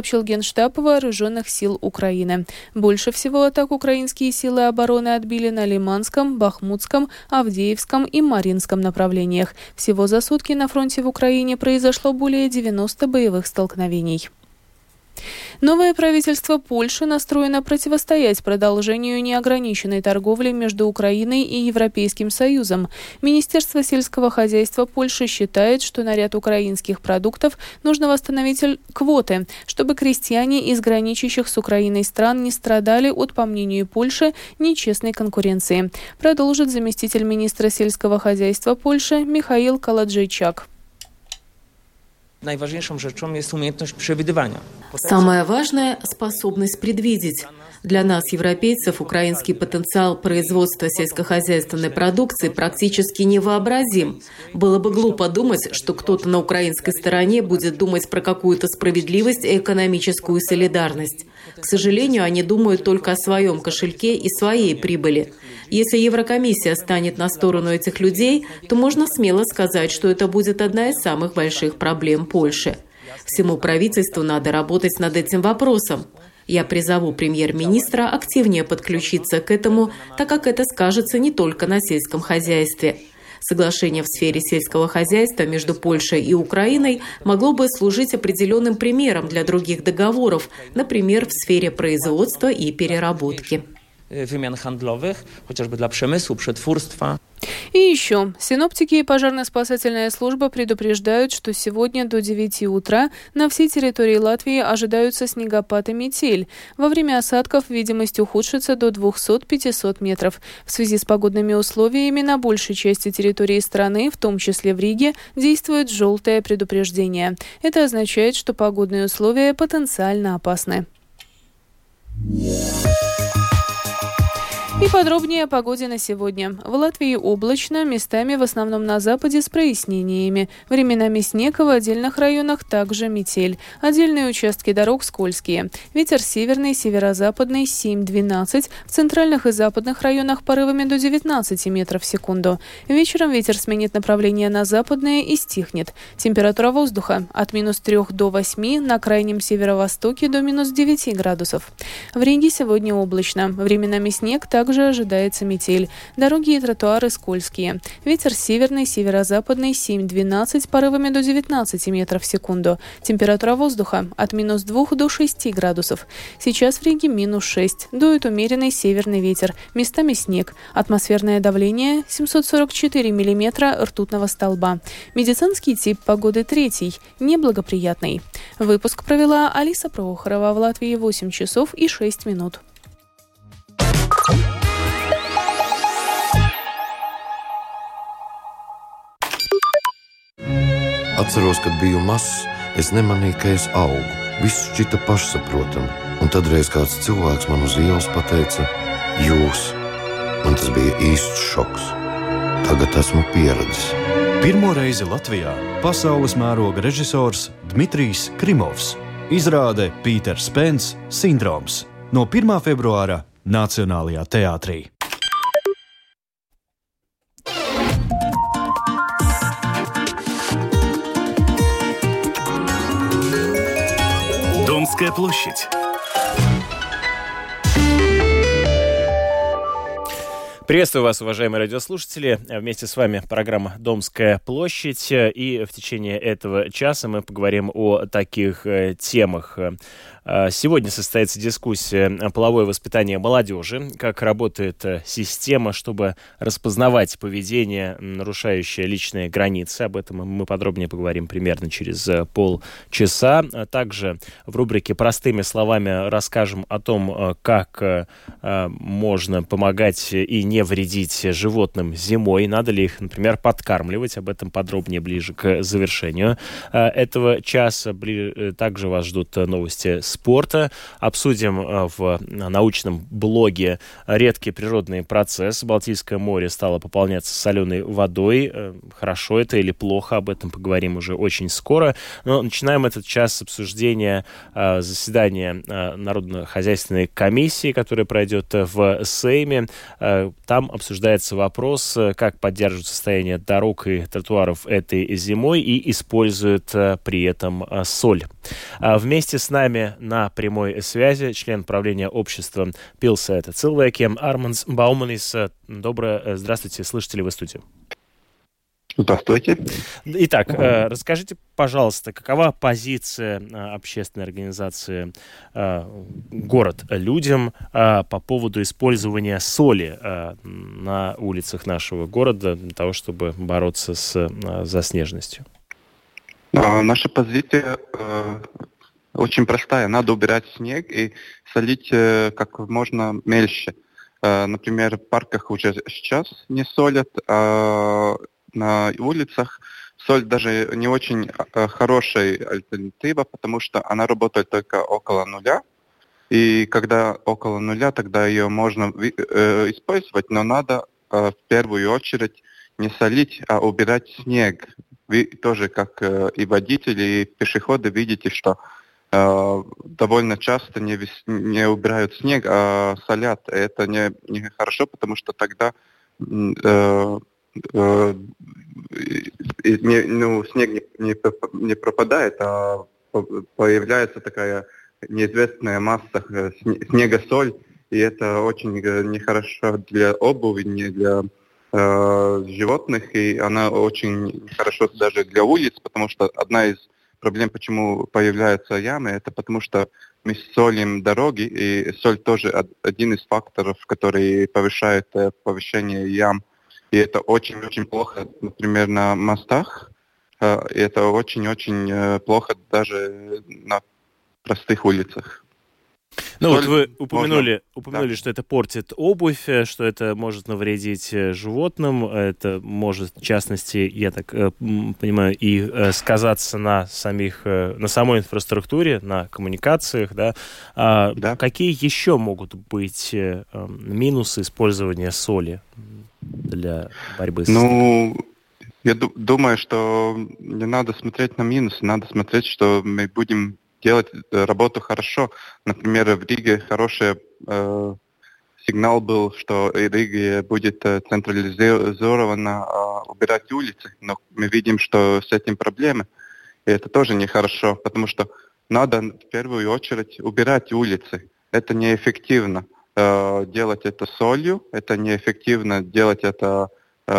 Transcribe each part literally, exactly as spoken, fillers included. сообщил Генштаб Вооруженных сил Украины. Больше всего атак украинские силы обороны отбили на Лиманском, Бахмутском, Авдеевском и Маринском направлениях. Всего за сутки на фронте в Украине произошло более девяноста боевых столкновений. Новое правительство Польши настроено противостоять продолжению неограниченной торговли между Украиной и Европейским Союзом. Министерство сельского хозяйства Польши считает, что на ряд украинских продуктов нужно восстановить квоты, чтобы крестьяне из граничащих с Украиной стран не страдали от, по мнению Польши, нечестной конкуренции. Продолжит заместитель министра сельского хозяйства Польши Михаил Каладжичак. Самое важное – способность предвидеть. Для нас, европейцев, украинский потенциал производства сельскохозяйственной продукции практически невообразим. Было бы глупо думать, что кто-то на украинской стороне будет думать про какую-то справедливость и экономическую солидарность. К сожалению, они думают только о своем кошельке и своей прибыли. Если Еврокомиссия станет на сторону этих людей, то можно смело сказать, что это будет одна из самых больших проблем Польши. Всему правительству надо работать над этим вопросом. Я призову премьер-министра активнее подключиться к этому, так как это скажется не только на сельском хозяйстве. Соглашение в сфере сельского хозяйства между Польшей и Украиной могло бы служить определенным примером для других договоров, например, в сфере производства и переработки. Wymian handlowych, chociażby dla przemysłu, przetwórstwa. И еще. Синоптики и пожарно-спасательная служба предупреждают, что сегодня до девяти утра на всей территории Латвии ожидаются снегопад и метель. Во время осадков видимость ухудшится до двухсот-пятисот метров. В связи с погодными условиями на большей части территории страны, в том числе в Риге, действует желтое предупреждение. Это означает, что погодные условия потенциально опасны. И подробнее о погоде на сегодня. В Латвии облачно, местами в основном на западе с прояснениями. Временами снег, а в отдельных районах также метель. Отдельные участки дорог скользкие. Ветер северный, северо-западный семь-двенадцать. В центральных и западных районах порывами до девятнадцати метров в секунду. Вечером ветер сменит направление на западное и стихнет. Температура воздуха от минус трёх до восьми, на крайнем северо-востоке до минус девяти градусов. В Риге сегодня облачно. Временами снег, также Также ожидается метель. Дороги и тротуары скользкие. Ветер северный, северо-западный семь-двенадцать, порывами до девятнадцати метров в секунду. Температура воздуха от минус двух до шести градусов. Сейчас в Риге минус шесть. Дует умеренный северный ветер. Местами снег. Атмосферное давление семьсот сорок четыре миллиметра ртутного столба. Медицинский тип погоды третий. Неблагоприятный. Выпуск провела Алиса Прохорова. В Латвии восемь часов и шесть минут. Atceros, kad biju mazs, es nemanīju, ka es augu. Viss šķita pašsaprotami. Un tad reiz kāds cilvēks man uz ielas pateica: "Jūs." Man tas bija īsts šoks. Tagad esmu pieredzis. Pirmo reizi Latvijā pasaules mēroga režisors Dmitrijs Krimovs. Izrāde Peter Spence sindroms no pirmā februāra Nacionālajā teātrī. Домская площадь. Приветствую вас, уважаемые радиослушатели. Вместе с вами программа «Домская площадь». И в течение этого часа мы поговорим о таких темах. Сегодня состоится дискуссия «Половое воспитание молодежи», как работает система, чтобы распознавать поведение, нарушающее личные границы. Об этом мы подробнее поговорим примерно через полчаса. Также в рубрике «Простыми словами» расскажем о том, как можно помогать и не вредить животным зимой. Надо ли их, например, подкармливать? Об этом подробнее ближе к завершению этого часа. Также вас ждут новости с спорта. Обсудим в научном блоге редкий природный процесс. Балтийское море стало пополняться соленой водой. Хорошо это или плохо? Об этом поговорим уже очень скоро. Но начинаем этот час с обсуждения заседания Народно-хозяйственной комиссии, которое пройдет в Сейме. Там обсуждается вопрос, как поддерживают состояние дорог и тротуаров этой зимой и используют при этом соль. Вместе с нами на прямой связи член правления общества Пилса, это Цилвеки, Арманс Бауманис. Доброе, здравствуйте, слышите ли вы студию? Здравствуйте. Итак, расскажите, пожалуйста, какова позиция общественной организации «Город людям» по поводу использования соли на улицах нашего города для того, чтобы бороться с заснеженностью? Наша позиция очень простая. Надо убирать снег и солить как можно мельче. Например, в парках уже сейчас не солят, а на улицах соль даже не очень хорошая альтернатива, потому что она работает только около нуля. И когда около нуля, тогда ее можно использовать, но надо в первую очередь не солить, а убирать снег. Вы тоже, как и водители, и пешеходы, видите, что довольно часто не, не убирают снег, а солят. Это не, не хорошо, потому что тогда Не, ну, снег не, не, не пропадает, а появляется такая неизвестная масса снега, соль, и это очень нехорошо для обуви, не для э, животных, и она очень нехорошо даже для улиц, потому что одна из проблем, почему появляются ямы, это потому что мы солим дороги, и соль тоже один из факторов, который повышает повышение ям. И это очень-очень плохо, например, на мостах. Это очень-очень плохо даже на простых улицах. Ну вот вы упомянули, упомянули да. что это портит обувь, что это может навредить животным, это может, в частности, я так э, понимаю, и э, сказаться на самих, э, на самой инфраструктуре, на коммуникациях, да. А, да. Какие еще могут быть э, э, минусы использования соли для борьбы с... Ну, я ду- думаю, что не надо смотреть на минусы, надо смотреть, что мы будем делать работу хорошо. Например, в Риге хороший э, сигнал был, что в Риге будет централизованно э, убирать улицы, но мы видим, что с этим проблемы. И это тоже нехорошо, потому что надо в первую очередь убирать улицы. Это неэффективно э, делать это солью, это неэффективно делать это э,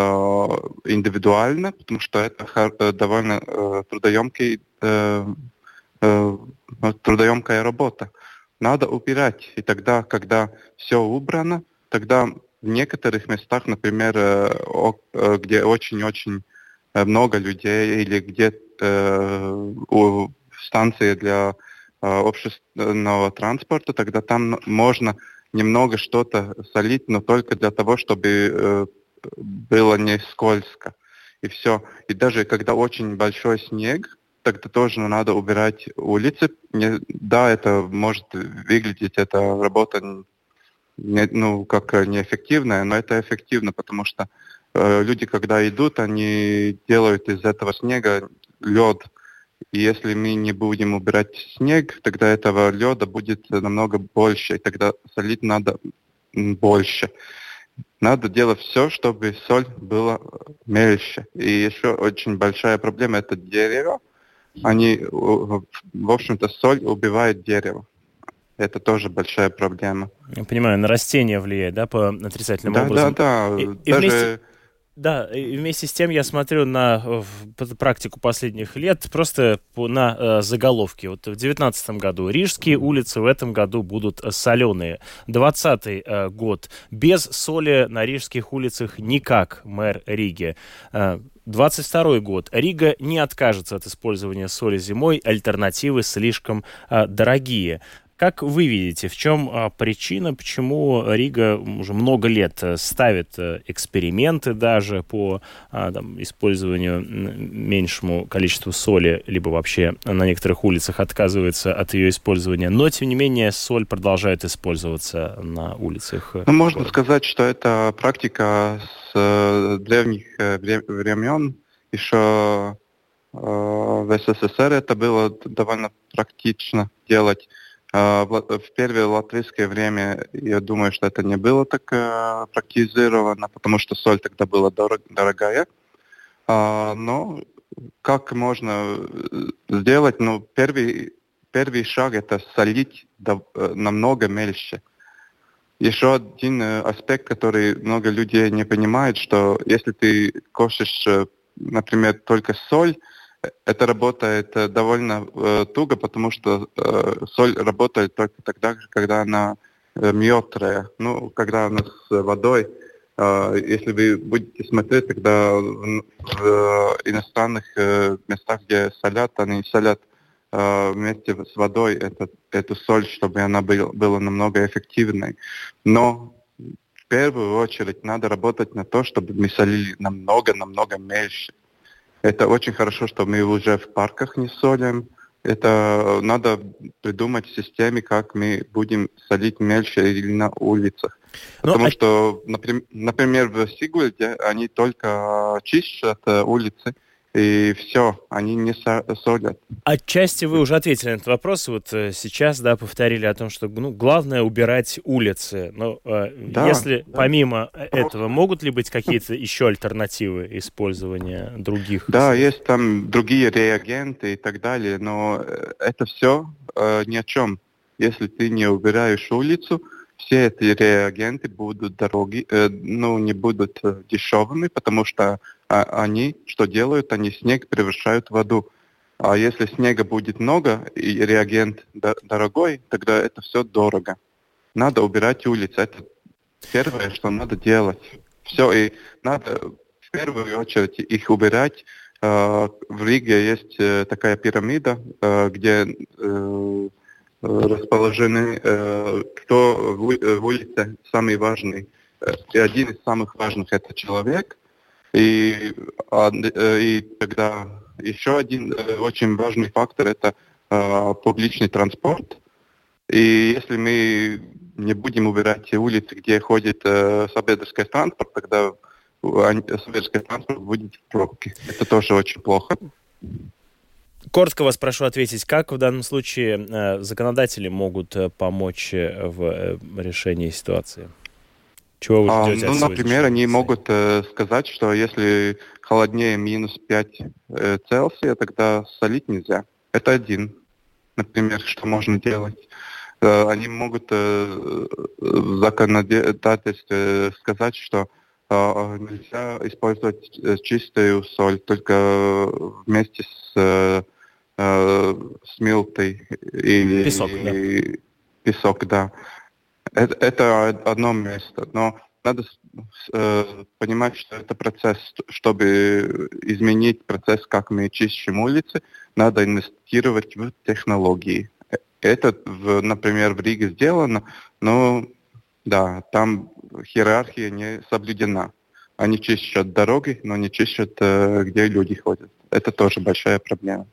индивидуально, потому что это хор- довольно э, трудоемкий э, трудоемкая работа. Надо убирать. И тогда, когда все убрано, тогда в некоторых местах, например, где очень-очень много людей или где э, станции для общественного транспорта, тогда там можно немного что-то солить, но только для того, чтобы было не скользко. И все. И даже когда очень большой снег, тогда тоже надо убирать улицы. Не, да, это может выглядеть, эта работа не, ну, как неэффективная, но это эффективно, потому что э, люди, когда идут, они делают из этого снега лед. И если мы не будем убирать снег, тогда этого леда будет намного больше, и тогда солить надо больше. Надо делать все, чтобы соль была мельче. И еще очень большая проблема – это дерево. Они, в общем-то, соль убивает дерево. Это тоже большая проблема. Я понимаю, на растения влияет, да, по отрицательным да, образом? Да, да, и, даже... и вместе... да. И вместе с тем я смотрю на практику последних лет, просто на заголовки. Вот в девятнадцатом году рижские улицы в этом году будут соленые. двадцатый год. Без соли на рижских улицах никак, мэр Риги. двадцать второй год. Рига не откажется от использования соли зимой. Альтернативы слишком а, дорогие. Как вы видите, в чем а, причина, почему Рига уже много лет ставит а, эксперименты даже по а, там, использованию меньшему количеству соли, либо вообще на некоторых улицах отказывается от ее использования. Но, тем не менее, соль продолжает использоваться на улицах. Ну, можно сказать, что это практика с древних времен. Еще в эс эс эс эр это было довольно практично делать. В первое латвийское время, я думаю, что это не было так практизировано, потому что соль тогда была дорогая. Но как можно сделать? Ну, первый, первый шаг – это солить намного мельче. Еще один аспект, который много людей не понимают, что если ты кошешь, например, только соль, это работает довольно э, туго, потому что э, соль работает только тогда, когда она мёртвая, ну, когда она с водой. Э, если вы будете смотреть, тогда в, в иностранных э, местах, где солят, они солят э, вместе с водой этот, эту соль, чтобы она был, была намного эффективной. Но в первую очередь надо работать на то, чтобы мы солили намного-намного меньше. Это очень хорошо, что мы уже в парках не солим. Это надо придумать системе, как мы будем солить мельче или на улицах. Но Потому а... что, например, в Сигульде они только чистят улицы, и все, они не солят. Отчасти вы уже ответили на этот вопрос. Вот сейчас, да, повторили о том, что ну, главное убирать улицы. Но да, если да. помимо этого, могут ли быть какие-то еще альтернативы использования других? Да, есть там другие реагенты и так далее, но это все ни о чем. Если ты не убираешь улицу, все эти реагенты будут дороги, ну, не будут дешевыми, потому что они, что делают, они снег превращают в воду. А если снега будет много и реагент дорогой, тогда это все дорого. Надо убирать улицы. Это первое, что надо делать. Все, и надо в первую очередь их убирать. В Риге есть такая пирамида, где расположены, кто в улице самый важный. И один из самых важных – это человек. И, и тогда еще один очень важный фактор – это э, публичный транспорт. И если мы не будем убирать те улицы, где ходит э, сабедерский транспорт, тогда сабедерский транспорт будет в пробке. Это тоже очень плохо. Коротко вас прошу ответить, как в данном случае э, законодатели могут э, помочь в э, решении ситуации? Чего вы ждете? А, ну, например, они могут э, сказать, что если холоднее минус пять э, Цельсия, тогда солить нельзя. Это один, например, что можно делать. Э, они могут э, в законодательстве сказать, что э, нельзя использовать чистую соль, только вместе с, э, э, с мелтой или песок, и, да. Песок, да. Это, это одно место, но надо э, понимать, что это процесс. Чтобы изменить процесс, как мы чистим улицы, надо инвестировать в технологии. Это, в, например, в Риге сделано, но да, там иерархия не соблюдена. Они чистят дороги, но не чистят, э, где люди ходят. Это тоже большая проблема.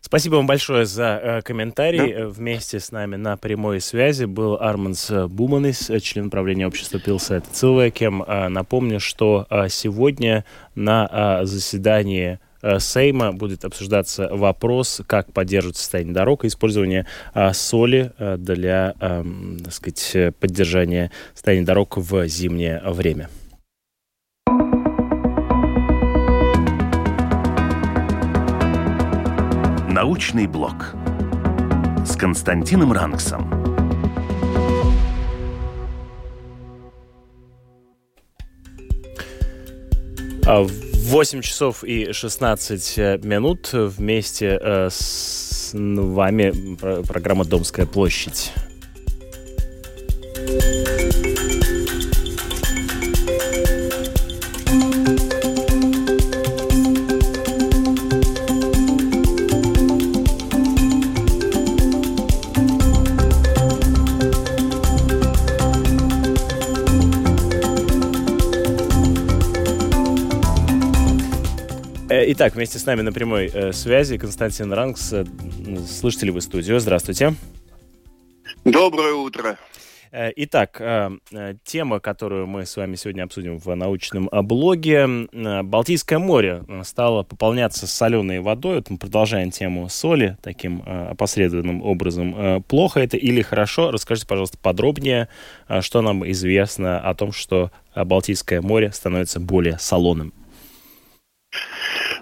Спасибо вам большое за э, комментарий. Да. Вместе с нами на прямой связи был Арманс Бауманис, член правления общества Пилса. Это Цилвеки. Напомню, что сегодня на заседании Сейма будет обсуждаться вопрос, как поддерживать состояние дорог и использование соли для, так сказать, поддержания состояния дорог в зимнее время. Научный блок с Константином Ранксом. восемь часов и шестнадцать минут. Вместе с вами программа «Домская площадь». Итак, вместе с нами на прямой э, связи Константин Ранкс. Слышите ли вы студию? Здравствуйте. Доброе утро. Итак, тема, которую мы с вами сегодня обсудим в научном блоге. Балтийское море стало пополняться соленой водой. Вот мы продолжаем тему соли таким опосредованным образом. Плохо это или хорошо? Расскажите, пожалуйста, подробнее, что нам известно о том, что Балтийское море становится более солоным.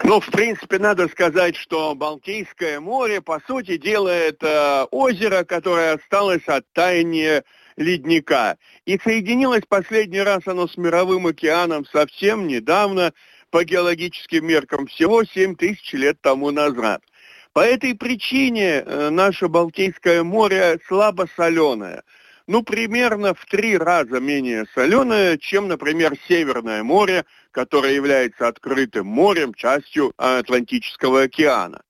Ну, в принципе, надо сказать, что Балтийское море, по сути дела, это озеро, которое осталось от таяния ледника. И соединилось последний раз оно с мировым океаном совсем недавно, по геологическим меркам, всего семь тысяч лет тому назад. По этой причине наше Балтийское море слабо соленое. Ну, примерно в три раза менее соленое, чем, например, Северное море, которое является открытым морем, частью Атлантического океана.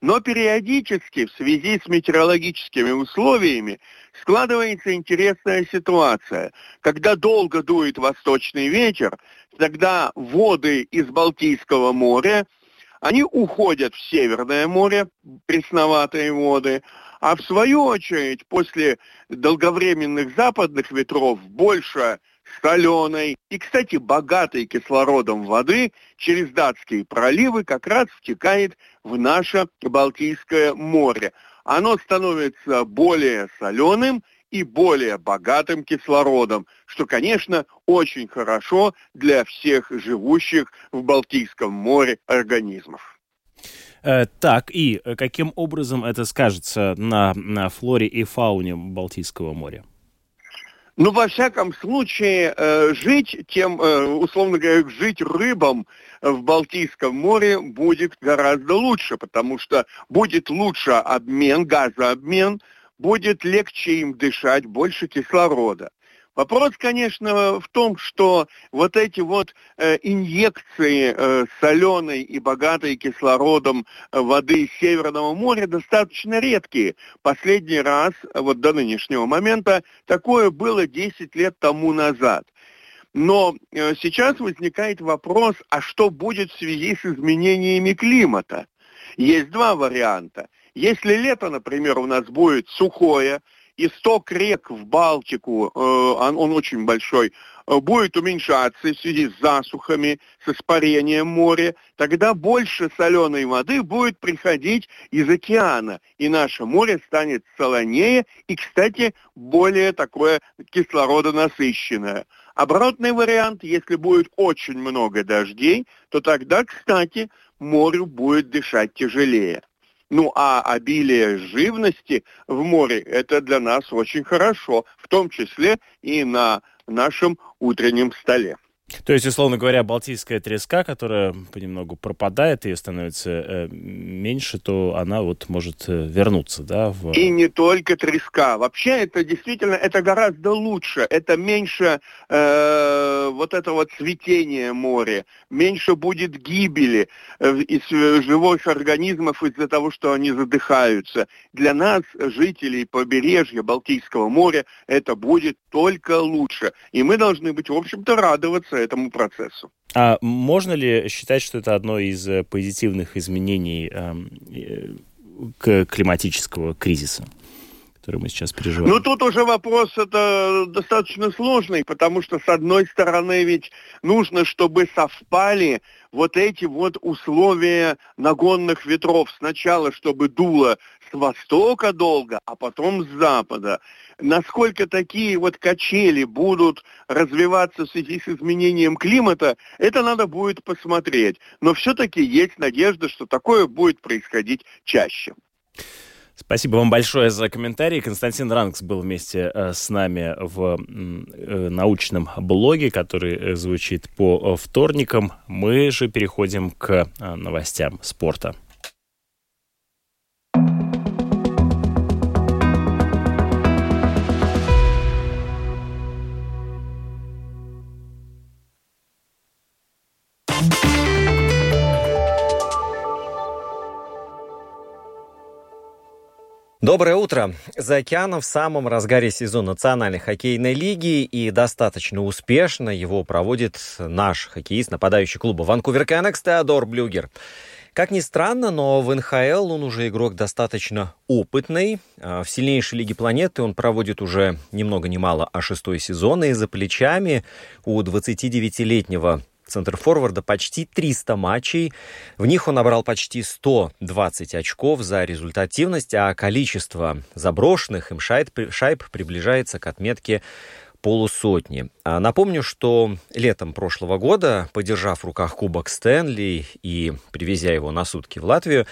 Но периодически, в связи с метеорологическими условиями, складывается интересная ситуация. Когда долго дует восточный ветер, тогда воды из Балтийского моря, они уходят в Северное море, пресноватые воды, а в свою очередь, после долговременных западных ветров, больше соленой и, кстати, богатой кислородом воды через датские проливы как раз втекает в наше Балтийское море. Оно становится более соленым и более богатым кислородом, что, конечно, очень хорошо для всех живущих в Балтийском море организмов. Так, и каким образом это скажется на, на флоре и фауне Балтийского моря? Ну, во всяком случае, жить тем, условно говоря, жить рыбам в Балтийском море будет гораздо лучше, потому что будет лучше обмен, газообмен, будет легче им дышать, больше кислорода. Вопрос, конечно, в том, что вот эти вот э, инъекции э, соленой и богатой кислородом воды Северного моря достаточно редкие. Последний раз, вот до нынешнего момента, такое было десять лет тому назад. Но э, сейчас возникает вопрос, а что будет в связи с изменениями климата? Есть два варианта. Если лето, например, у нас будет сухое, исток рек в Балтику, он, он очень большой, будет уменьшаться в связи с засухами, с испарением моря, тогда больше соленой воды будет приходить из океана, и наше море станет солонее и, кстати, более такое кислородонасыщенное. Обратный вариант, если будет очень много дождей, то тогда, кстати, морю будет дышать тяжелее. Ну, а обилие живности в море – это для нас очень хорошо, в том числе и на нашем утреннем столе. То есть, условно говоря, балтийская треска, которая понемногу пропадает, ее становится меньше, то она вот может вернуться, да? В... И не только треска. Вообще, это действительно, это гораздо лучше. Это меньше э, вот этого цветения моря, меньше будет гибели из живых организмов из-за того, что они задыхаются. Для нас, жителей побережья Балтийского моря, это будет только лучше. И мы должны быть, в общем-то, радоваться этому процессу. А можно ли считать, что это одно из позитивных изменений э, к климатического кризиса, который мы сейчас переживаем? Ну, тут уже вопрос это достаточно сложный, потому что, с одной стороны, ведь нужно, чтобы совпали вот эти вот условия нагонных ветров. Сначала, чтобы дуло с востока долго, а потом с запада. Насколько такие вот качели будут развиваться в связи с изменением климата, это надо будет посмотреть. Но все-таки есть надежда, что такое будет происходить чаще. Спасибо вам большое за комментарий. Константин Ранкс был вместе с нами в научном блоге, который звучит по вторникам. Мы же переходим к новостям спорта. Доброе утро! За океаном в самом разгаре сезон Национальной хоккейной лиги, и достаточно успешно его проводит наш хоккеист, нападающий клуба Ванкувер Кэнакс Теодор Блюгер. Как ни странно, но в эн ха эл он уже игрок достаточно опытный. В сильнейшей лиге планеты он проводит уже ни много ни мало, а шестой сезон. И за плечами у двадцатидевятилетнего центрфорварда почти триста матчей. В них он набрал почти сто двадцать очков за результативность, а количество заброшенных им шайб, шайб приближается к отметке полусотни. Напомню, что летом прошлого года, подержав в руках Кубок Стэнли и привезя его на сутки в Латвию,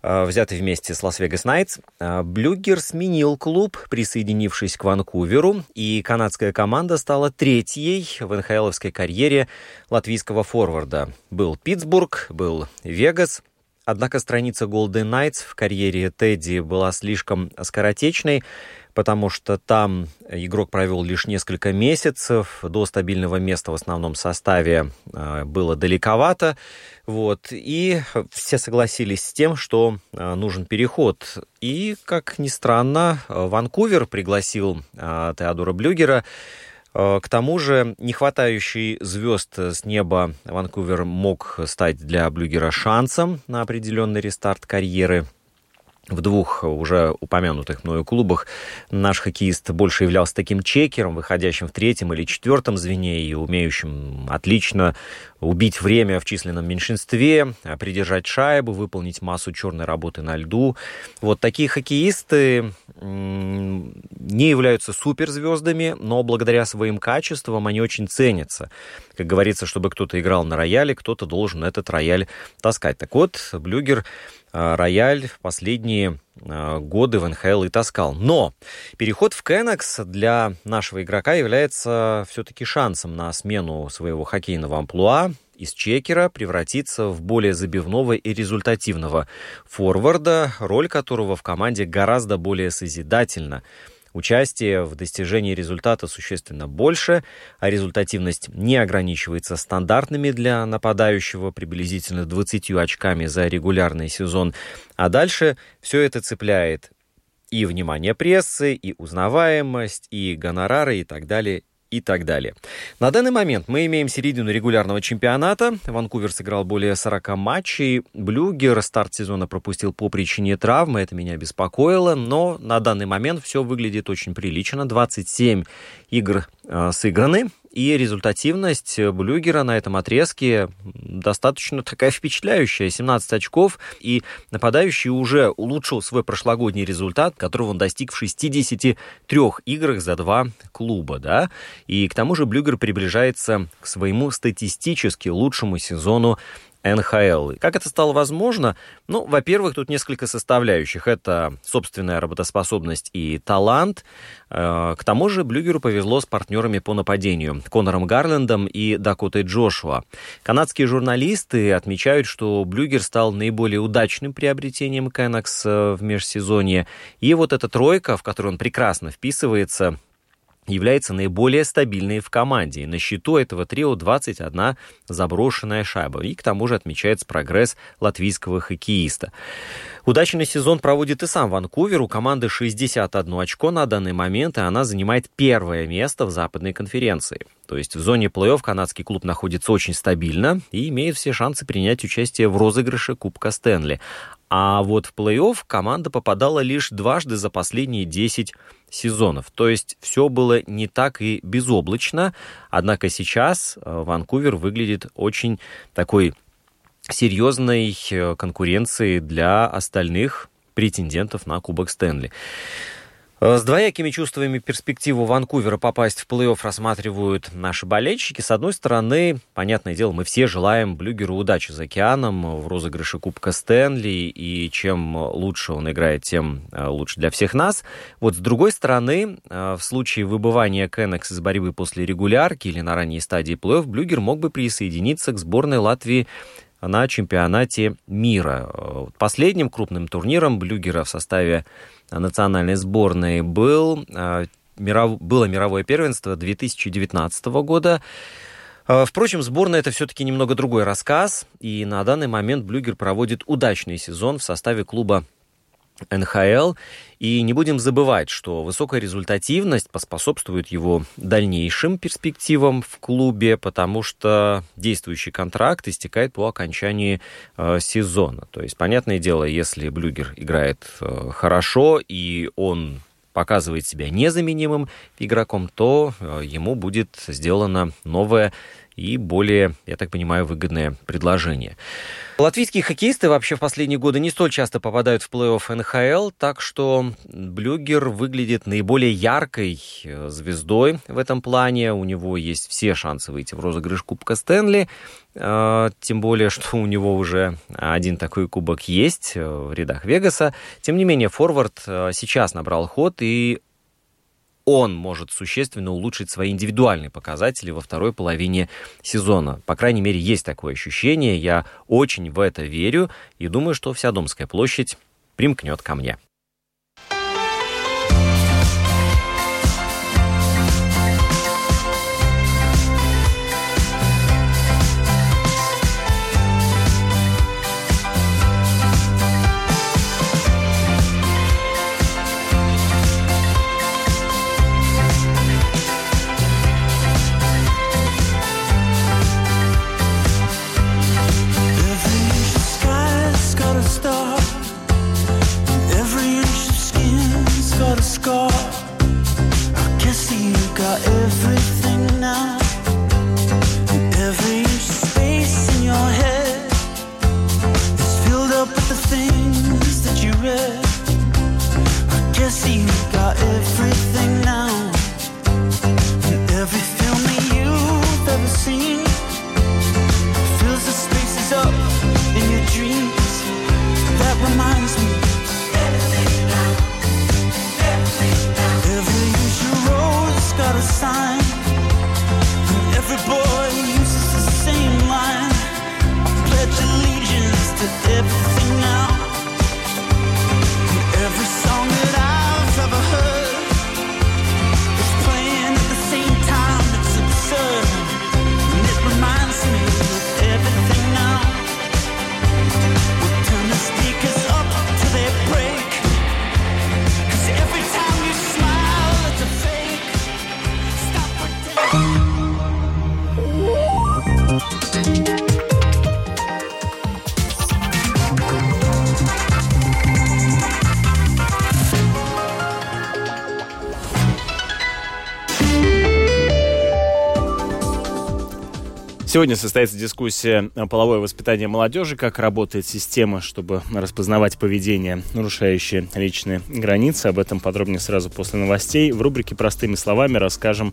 взятый вместе с Лас-Вегас Найтс, Блюгер сменил клуб, присоединившись к Ванкуверу, и канадская команда стала третьей в эн ха эловской карьере латвийского форварда. Был Питтсбург, был Вегас. Однако страница Golden Knights в карьере Тедди была слишком скоротечной, потому что там игрок провел лишь несколько месяцев, до стабильного места в основном составе было далековато. Вот. И все согласились с тем, что нужен переход. И, как ни странно, Ванкувер пригласил Теодора Блюгера. К тому же, нехватающий звезд с неба Ванкувер мог стать для Блюгера шансом на определенный рестарт карьеры. В двух уже упомянутых мною клубах наш хоккеист больше являлся таким чекером, выходящим в третьем или четвертом звене и умеющим отлично убить время в численном меньшинстве, придержать шайбу, выполнить массу черной работы на льду. Вот такие хоккеисты не являются суперзвездами, но благодаря своим качествам они очень ценятся. Как говорится, чтобы кто-то играл на рояле, кто-то должен этот рояль таскать. Так вот, Блюгер рояль в последние годы в эн ха эл и таскал. Но переход в Кэнакс для нашего игрока является все-таки шансом на смену своего хоккейного амплуа, из чекера превратиться в более забивного и результативного форварда, роль которого в команде гораздо более созидательна. Участие в достижении результата существенно больше, а результативность не ограничивается стандартными для нападающего приблизительно двадцатью очками за регулярный сезон. А дальше все это цепляет и внимание прессы, и узнаваемость, и гонорары, и так далее. И так далее. На данный момент мы имеем середину регулярного чемпионата. Ванкувер сыграл более сорок матчей. Блюгер старт сезона пропустил по причине травмы. Это меня беспокоило. Но на данный момент все выглядит очень прилично. двадцать семь игр э, сыграны. И результативность Блюгера на этом отрезке достаточно такая впечатляющая. семнадцать очков. И нападающий уже улучшил свой прошлогодний результат, которого он достиг в шестидесяти трёх играх за два клуба. Да? И к тому же Блюгер приближается к своему статистически лучшему сезону эн ха эл. Как это стало возможно? Ну, во-первых, тут несколько составляющих. Это собственная работоспособность и талант. К тому же Блюгеру повезло с партнерами по нападению Конором Гарлендом и Дакотой Джошуа. Канадские журналисты отмечают, что Блюгер стал наиболее удачным приобретением Кэнакс в межсезонье. И вот эта тройка, в которую он прекрасно вписывается, является наиболее стабильной в команде. И на счету этого трио двадцать одна заброшенная шайба. И к тому же отмечается прогресс латвийского хоккеиста. Удачный сезон проводит и сам Ванкувер. У команды шестьдесят одно очко на данный момент, и она занимает первое место в Западной конференции. То есть в зоне плей-офф канадский клуб находится очень стабильно и имеет все шансы принять участие в розыгрыше Кубка Стэнли. А вот в плей-офф команда попадала лишь дважды за последние десять сезонов. То есть все было не так и безоблачно. Однако сейчас Ванкувер выглядит очень такой серьезной конкуренцией для остальных претендентов на Кубок Стэнли. С двоякими чувствами перспективу Ванкувера попасть в плей-офф рассматривают наши болельщики. С одной стороны, понятное дело, мы все желаем Блюгеру удачи за океаном в розыгрыше Кубка Стэнли, и чем лучше он играет, тем лучше для всех нас. Вот с другой стороны, в случае выбывания Кэнакс из борьбы после регулярки или на ранней стадии плей-офф, Блюгер мог бы присоединиться к сборной Латвии на чемпионате мира. Последним крупным турниром Блюгера в составе национальной сборной был, миров, было мировое первенство две тысячи девятнадцатого года. Впрочем, сборная – это все-таки немного другой рассказ, и на данный момент Блюгер проводит удачный сезон в составе клуба эн ха эл. И не будем забывать, что высокая результативность поспособствует его дальнейшим перспективам в клубе, потому что действующий контракт истекает по окончании э, сезона. То есть, понятное дело, если Блюгер играет э, хорошо и он показывает себя незаменимым игроком, то э, ему будет сделано новое и более, я так понимаю, выгодное предложение. Латвийские хоккеисты вообще в последние годы не столь часто попадают в плей-офф эн ха эл, так что Блюгер выглядит наиболее яркой звездой в этом плане. У него есть все шансы выйти в розыгрыш Кубка Стэнли, тем более, что у него уже один такой кубок есть в рядах Вегаса. Тем не менее, форвард сейчас набрал ход, и он может существенно улучшить свои индивидуальные показатели во второй половине сезона. По крайней мере, есть такое ощущение. Я очень в это верю и думаю, что вся Домская площадь примкнет ко мне. Сегодня состоится дискуссия «Половое воспитание молодежи. Как работает система, чтобы распознавать поведение, нарушающее личные границы». Об этом подробнее сразу после новостей. В рубрике «Простыми словами» расскажем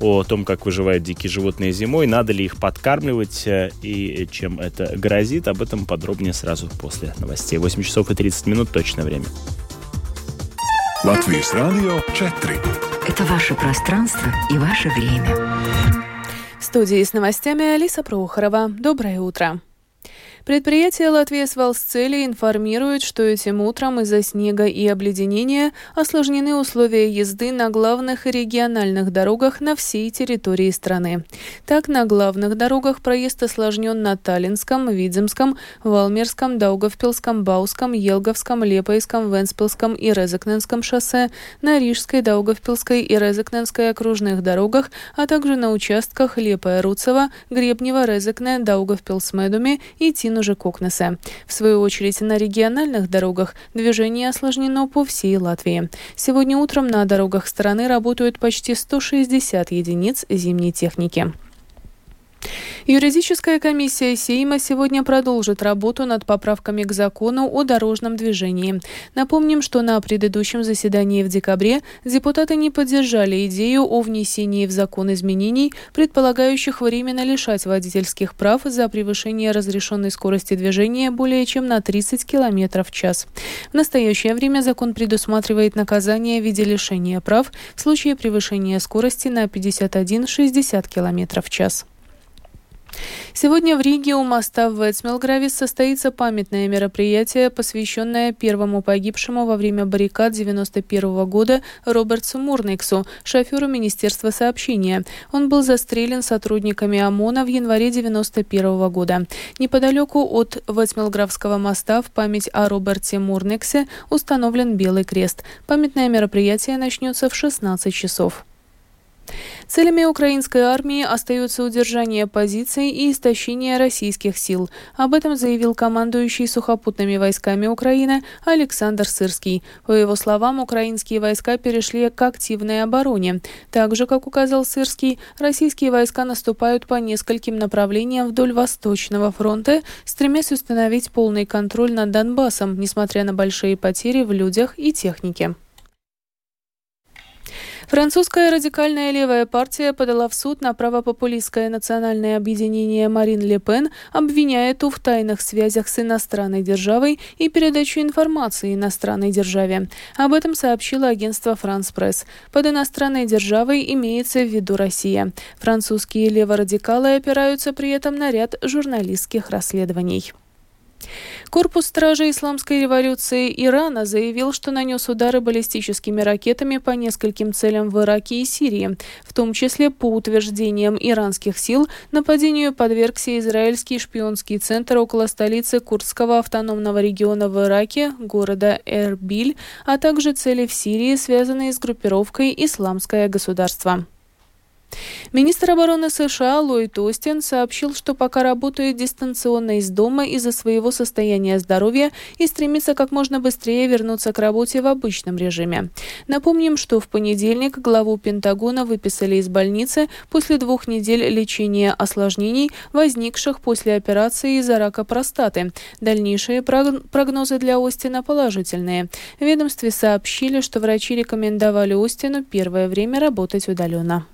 о том, как выживают дикие животные зимой, надо ли их подкармливать и чем это грозит. Об этом подробнее сразу после новостей. восемь часов и тридцать минут точное время. Латвийс радио четыре. Это ваше пространство и ваше время. В студии с новостями Алиса Прохорова. Доброе утро. Предприятие «Латвийс Valsts Ceļi» информирует, что этим утром из-за снега и обледенения осложнены условия езды на главных и региональных дорогах на всей территории страны. Так, на главных дорогах проезд осложнен на Таллинском, Видземском, Валмирском, Даугавпилском, Бауском, Елговском, Лиепайском, Венспилском и Резекненском шоссе, на Рижской, Даугавпилской и Резекненской окружных дорогах, а также на участках Лиепая-Руцева, Гребнево-Резекне, Даугавпилс-Медуми и Тин. Уже Кокнесе. В свою очередь, на региональных дорогах движение осложнено по всей Латвии. Сегодня утром на дорогах страны работают почти сто шестьдесят единиц зимней техники. Юридическая комиссия Сейма сегодня продолжит работу над поправками к закону о дорожном движении. Напомним, что на предыдущем заседании в декабре депутаты не поддержали идею о внесении в закон изменений, предполагающих временно лишать водительских прав за превышение разрешенной скорости движения более чем на тридцать километров в час. В настоящее время закон предусматривает наказание в виде лишения прав в случае превышения скорости на пятьдесят один - шестьдесят километров в час. Сегодня в Риге у моста в Вецмелгравис состоится памятное мероприятие, посвященное первому погибшему во время баррикад девяносто первого года Робертсу Мурниксу, шоферу Министерства сообщения. Он был застрелен сотрудниками ОМОНа в январе девяносто первого года. Неподалеку от Вецмелгравского моста в память о Роберте Мурниксе установлен Белый крест. Памятное мероприятие начнется в шестнадцать часов. Целями украинской армии остается удержание позиций и истощение российских сил. Об этом заявил командующий сухопутными войсками Украины Александр Сырский. По его словам, украинские войска перешли к активной обороне. Также, как указал Сырский, российские войска наступают по нескольким направлениям вдоль Восточного фронта, стремясь установить полный контроль над Донбассом, несмотря на большие потери в людях и технике. Французская радикальная левая партия подала в суд на правопопулистское национальное объединение Марин Ле Пен, обвиняя ту в тайных связях с иностранной державой и передаче информации иностранной державе. Об этом сообщило агентство «Франс Пресс». Под иностранной державой имеется в виду Россия. Французские леворадикалы опираются при этом на ряд журналистских расследований. Корпус стражей исламской революции Ирана заявил, что нанес удары баллистическими ракетами по нескольким целям в Ираке и Сирии, в том числе, по утверждениям иранских сил, нападению подвергся израильский шпионский центр около столицы Курдского автономного региона в Ираке, города Эрбиль, а также цели в Сирии, связанные с группировкой «Исламское государство». Министр обороны США Ллойд Остин сообщил, что пока работает дистанционно из дома из-за своего состояния здоровья и стремится как можно быстрее вернуться к работе в обычном режиме. Напомним, что в понедельник главу Пентагона выписали из больницы после двух недель лечения осложнений, возникших после операции из-за рака простаты. Дальнейшие прогнозы для Остина положительные. В ведомстве сообщили, что врачи рекомендовали Остину первое время работать удаленно.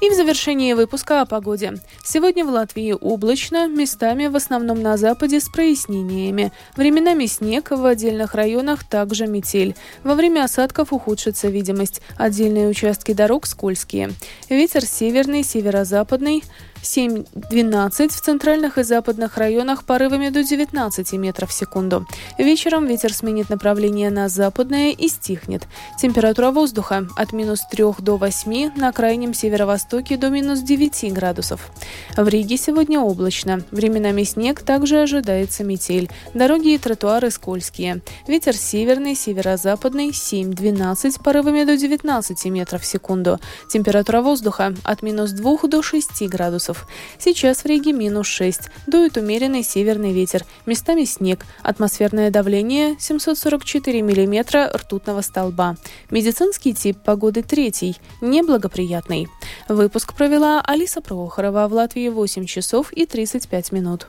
И в завершении выпуска о погоде. Сегодня в Латвии облачно, местами в основном на западе с прояснениями. Временами снег, в отдельных районах также метель. Во время осадков ухудшится видимость. Отдельные участки дорог скользкие. Ветер северный, северо-западный. семь-двенадцать, в центральных и западных районах порывами до девятнадцати метров в секунду. Вечером ветер сменит направление на западное и стихнет. Температура воздуха от минус трёх до восьми, на крайнем северо-востоке до минус девяти градусов. В Риге сегодня облачно. Временами снег, также ожидается метель. Дороги и тротуары скользкие. Ветер северный, северо-западный, семь-двенадцать, порывами до девятнадцати метров в секунду. Температура воздуха от минус двух до шести градусов. Сейчас в Риге минус шесть. Дует умеренный северный ветер. Местами снег. Атмосферное давление семьсот сорок четыре миллиметра ртутного столба. Медицинский тип погоды третий. Неблагоприятный. Выпуск провела Алиса Прохорова. В Латвии восемь часов и тридцать пять минут.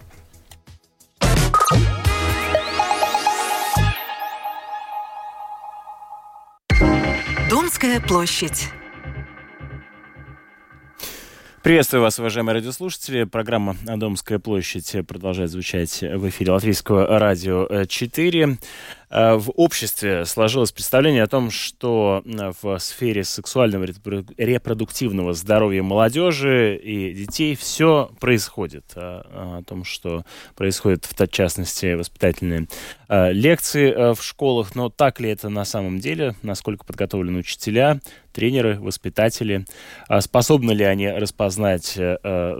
Домская площадь. Приветствую вас, уважаемые радиослушатели. Программа «Домская площадь» продолжает звучать в эфире Латвийского радио четыре. В обществе сложилось представление о том, что в сфере сексуального репродуктивного здоровья молодежи и детей все происходит. О том, что происходит, в частности, воспитательные лекции в школах. Но так ли это на самом деле? Насколько подготовлены учителя, тренеры, воспитатели? Способны ли они распознать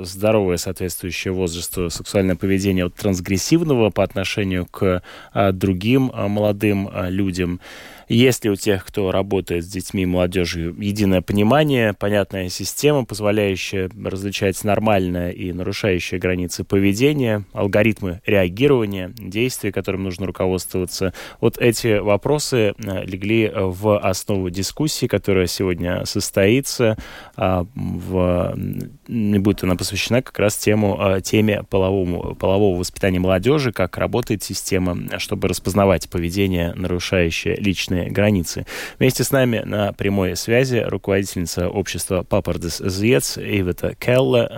здоровое, соответствующее возрасту сексуальное поведение от трансгрессивного по отношению к другим молодым людям? Есть ли у тех, кто работает с детьми и молодежью, единое понимание, понятная система, позволяющая различать нормальное и нарушающее границы поведения, алгоритмы реагирования, действия, которым нужно руководствоваться? Вот эти вопросы легли в основу дискуссии, которая сегодня состоится. В... Будет она посвящена как раз тему, теме половому, полового воспитания молодежи, как работает система, чтобы распознавать поведение, нарушающее личное границы. Вместе с нами на прямой связи руководительница общества Папардес Зец Ивета Келла.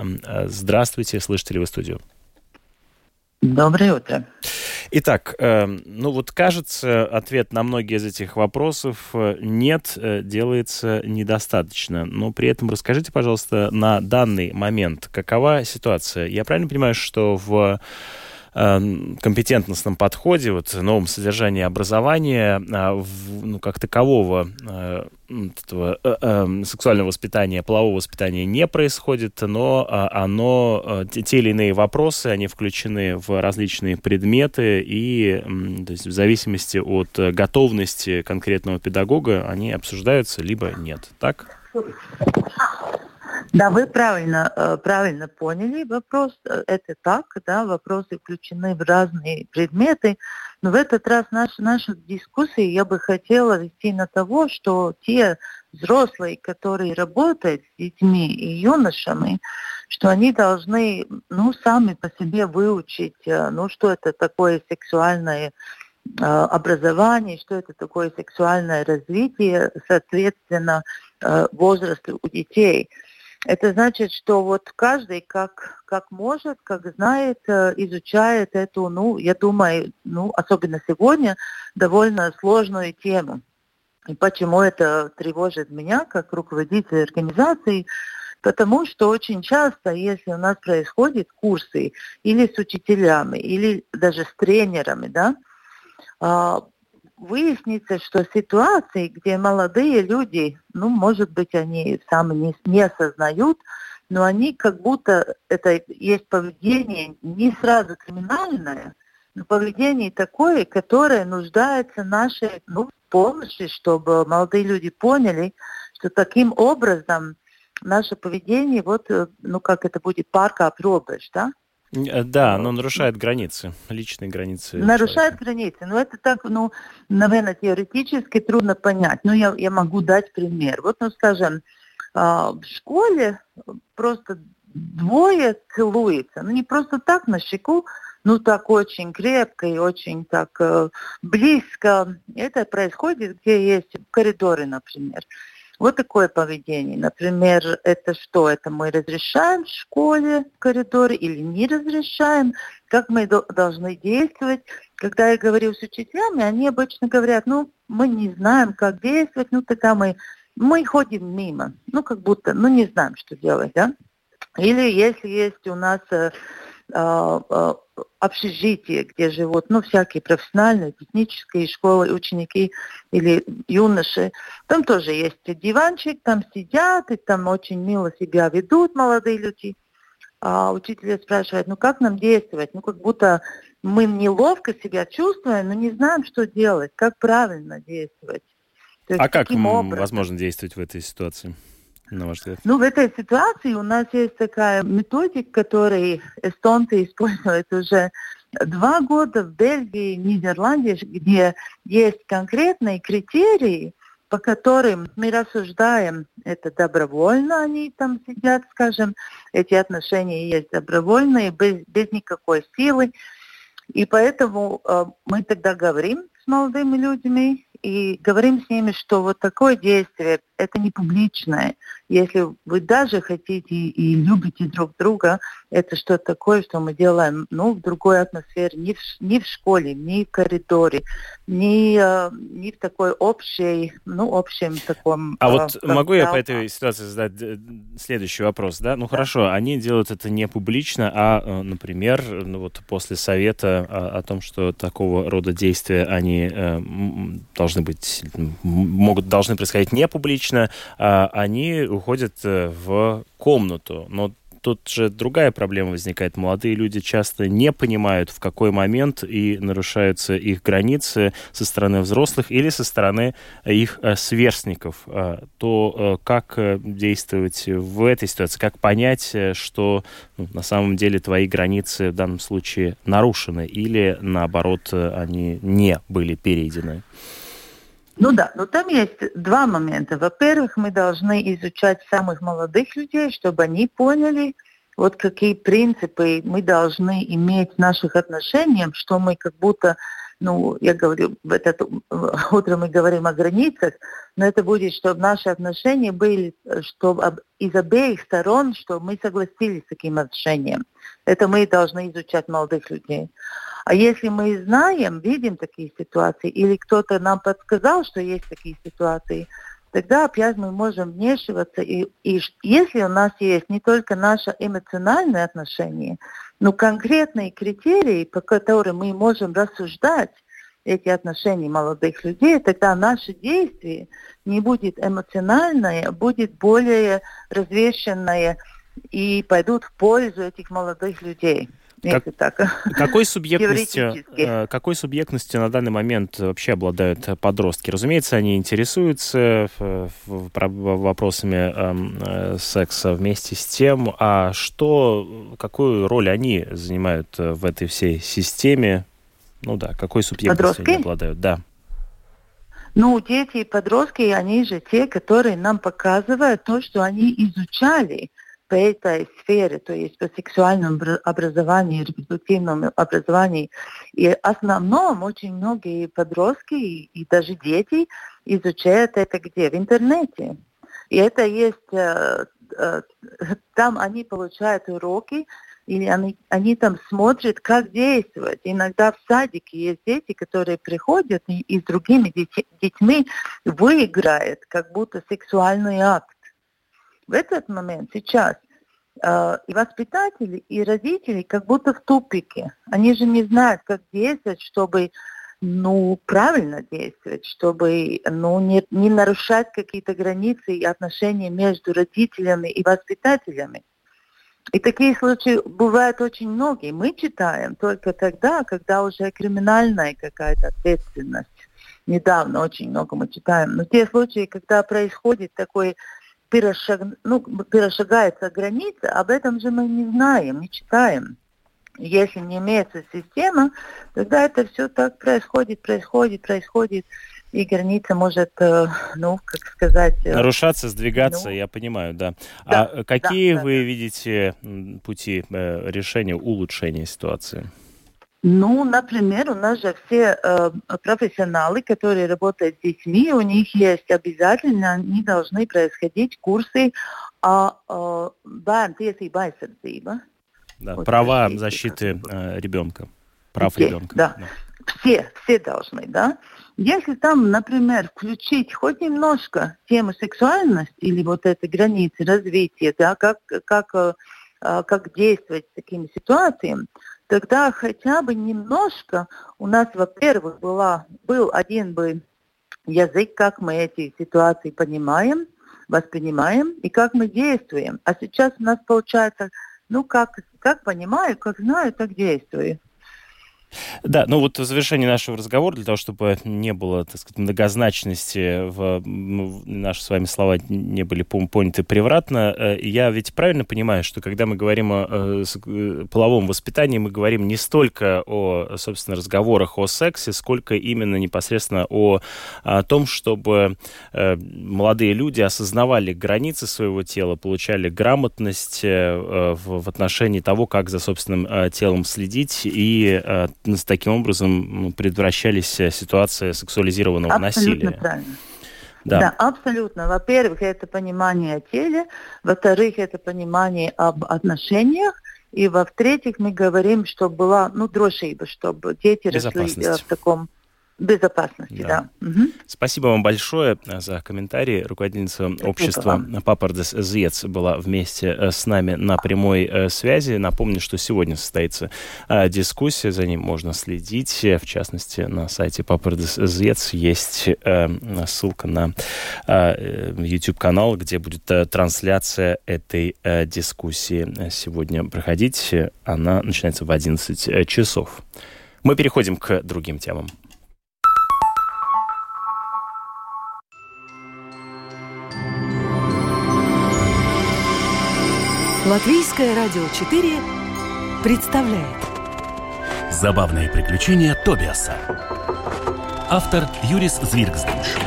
Здравствуйте, слышите ли вы студию? Доброе утро. Итак, э, ну вот кажется, ответ на многие из этих вопросов нет, делается недостаточно. Но при этом расскажите, пожалуйста, на данный момент, какова ситуация? Я правильно понимаю, что в компетентностном подходе, вот, новом содержании образования, ну, как такового этого, сексуального воспитания, полового воспитания не происходит, но оно, те или иные вопросы, они включены в различные предметы, и то есть в зависимости от готовности конкретного педагога они обсуждаются, либо нет. Так? Да, вы правильно, правильно поняли вопрос. Это так, да, вопросы включены в разные предметы. Но в этот раз наш, наши дискуссии я бы хотела вести на того, что те взрослые, которые работают с детьми и юношами, что они должны, ну, сами по себе выучить, ну, что это такое сексуальное образование, что это такое сексуальное развитие, соответственно, возраст у детей. Это значит, что вот каждый как, как может, как знает, изучает эту, ну, я думаю, ну, особенно сегодня, довольно сложную тему. И почему это тревожит меня как руководителя организации? Потому что очень часто, если у нас происходят курсы или с учителями, или даже с тренерами, да, выяснится, что ситуации, где молодые люди, ну, может быть, они сами не, не осознают, но они как будто, это есть поведение не сразу криминальное, но поведение такое, которое нуждается нашей, ну, помощи, чтобы молодые люди поняли, что таким образом наше поведение, вот, ну, как это будет, паркапробежь, да? Да, но нарушает границы, личные границы. Нарушает человека. Границы. Ну, это так, ну, наверное, теоретически трудно понять. Но я, я могу дать пример. Вот, ну, скажем, в школе просто двое целуются. Ну, не просто так на щеку, ну, так очень крепко и очень так близко. Это происходит, где есть коридоры, например. Вот такое поведение. Например, это что? Это мы разрешаем в школе, в коридоре или не разрешаем? Как мы до- должны действовать? Когда я говорю с учителями, они обычно говорят, ну, мы не знаем, как действовать, ну, тогда мы, мы ходим мимо. Ну, как будто, ну, не знаем, что делать, да? Или если есть у нас э, э, общежитие, где живут, ну, всякие профессиональные, технические школы, ученики или юноши. Там тоже есть диванчик, там сидят, и там очень мило себя ведут молодые люди. А учителя спрашивают, ну, как нам действовать? Ну, как будто мы неловко себя чувствуем, но не знаем, что делать, как правильно действовать. То есть, а как образом... возможно действовать в этой ситуации? На ваш взгляд? Ну, в этой ситуации у нас есть такая методика, которую эстонцы используют уже два года в Бельгии, Нидерландии, где есть конкретные критерии, по которым мы рассуждаем, это добровольно они там сидят, скажем, эти отношения есть добровольные, без, без никакой силы. И поэтому э, мы тогда говорим с молодыми людьми, и говорим с ними, что вот такое действие, это не публичное. Если вы даже хотите и любите друг друга, это что-то такое, что мы делаем, ну, в другой атмосфере, не в, не в школе, не в коридоре, не, не в такой общей, ну, общем таком... А э, вот как, могу да, я по этой ситуации задать следующий вопрос, да? Ну, да. Хорошо, они делают это не публично, а, например, ну, вот после совета о, о том, что такого рода действия они э, должны быть, могут, должны происходить не публично, а они уходят в комнату. Но тут же другая проблема возникает. Молодые люди часто не понимают, в какой момент и нарушаются их границы со стороны взрослых или со стороны их сверстников. То как действовать в этой ситуации, как понять, что, ну, на самом деле твои границы в данном случае нарушены или, наоборот, они не были перейдены? Ну да, но там есть два момента. Во-первых, мы должны изучать самых молодых людей, чтобы они поняли, вот какие принципы мы должны иметь в наших отношениях, что мы как будто ну, я говорю, это, утром мы говорим о границах, но это будет, чтобы наши отношения были, чтобы из обеих сторон, что мы согласились с таким отношением. Это мы должны изучать молодых людей. А если мы знаем, видим такие ситуации, или кто-то нам подсказал, что есть такие ситуации, тогда опять мы можем вмешиваться. И, и если у нас есть не только наше эмоциональное отношение, но конкретные критерии, по которым мы можем рассуждать эти отношения молодых людей, тогда наше действие не будет эмоциональное, будет более развешенное и пойдут в пользу этих молодых людей. Как, так, какой, субъектности, какой субъектности на данный момент вообще обладают подростки? Разумеется, они интересуются вопросами секса, вместе с тем, а что, какую роль они занимают в этой всей системе? Ну да, какой субъектностью они обладают? Да. Ну, дети и подростки, они же те, которые нам показывают то, что они изучали по этой сфере, то есть по сексуальному образованию, репродуктивному образованию. И в основном очень многие подростки и даже дети изучают это где? В интернете. И это есть... Там они получают уроки, или они, они там смотрят, как действовать. Иногда в садике есть дети, которые приходят и, и с другими детьми выиграют как будто сексуальный акт. В этот момент сейчас э, и воспитатели, и родители как будто в тупике. Они же не знают, как действовать, чтобы ну, правильно действовать, чтобы ну, не, не нарушать какие-то границы и отношения между родителями и воспитателями. И такие случаи бывают очень многие. Мы читаем только тогда, когда уже криминальная какая-то ответственность. Недавно очень много мы читаем. Но те случаи, когда происходит такой... Перешаг... Ну, перешагается граница, об этом же мы не знаем, не читаем. Если не имеется система, тогда это все так происходит, происходит, происходит, и граница может, ну, как сказать... Нарушаться, сдвигаться, ну, я понимаю, да. да а какие да, вы да. видите пути решения, улучшения ситуации? Ну, например, у нас же все э, профессионалы, которые работают с детьми, у них есть обязательно, они должны происходить курсы о, о бērntiesību aizsardzība. Да, вот права защиты э, ребенка, прав все, ребенка. Да. Да. Все, все должны, да. Если там, например, включить хоть немножко тему сексуальности или вот этой границы развития, да, как, как, э, как действовать с такими ситуациями, тогда хотя бы немножко у нас, во-первых, была, был один бы язык, как мы эти ситуации понимаем, воспринимаем и как мы действуем. А сейчас у нас получается, ну как, как понимаю, как знаю, так действую. Да, ну вот в завершении нашего разговора, для того, чтобы не было, так сказать, многозначности, в, ну, наши с вами слова не были поняты превратно, я ведь правильно понимаю, что когда мы говорим о, о половом воспитании, мы говорим не столько о, собственно, разговорах о сексе, сколько именно непосредственно о, о том, чтобы молодые люди осознавали границы своего тела, получали грамотность в, в отношении того, как за собственным телом следить, и таким образом предотвращались ситуации сексуализированного насилия. Абсолютно правильно. Да. да, абсолютно. Во-первых, это понимание о теле, во-вторых, это понимание об отношениях, и во-третьих, мы говорим, чтобы была, ну, дрошейба, чтобы дети росли в таком... Безопасности, да. да. Угу. Спасибо вам большое за комментарии. Руководительница общества Папардес Зец была вместе с нами на прямой связи. Напомню, что сегодня состоится дискуссия, за ней можно следить. В частности, на сайте Папардес Зец есть ссылка на YouTube-канал, где будет трансляция этой дискуссии сегодня проходить. Она начинается в одиннадцать часов. Мы переходим к другим темам. Латвийское радио четыре представляет «Забавные приключения Тобиаса». Автор Юрис Звиргсденш.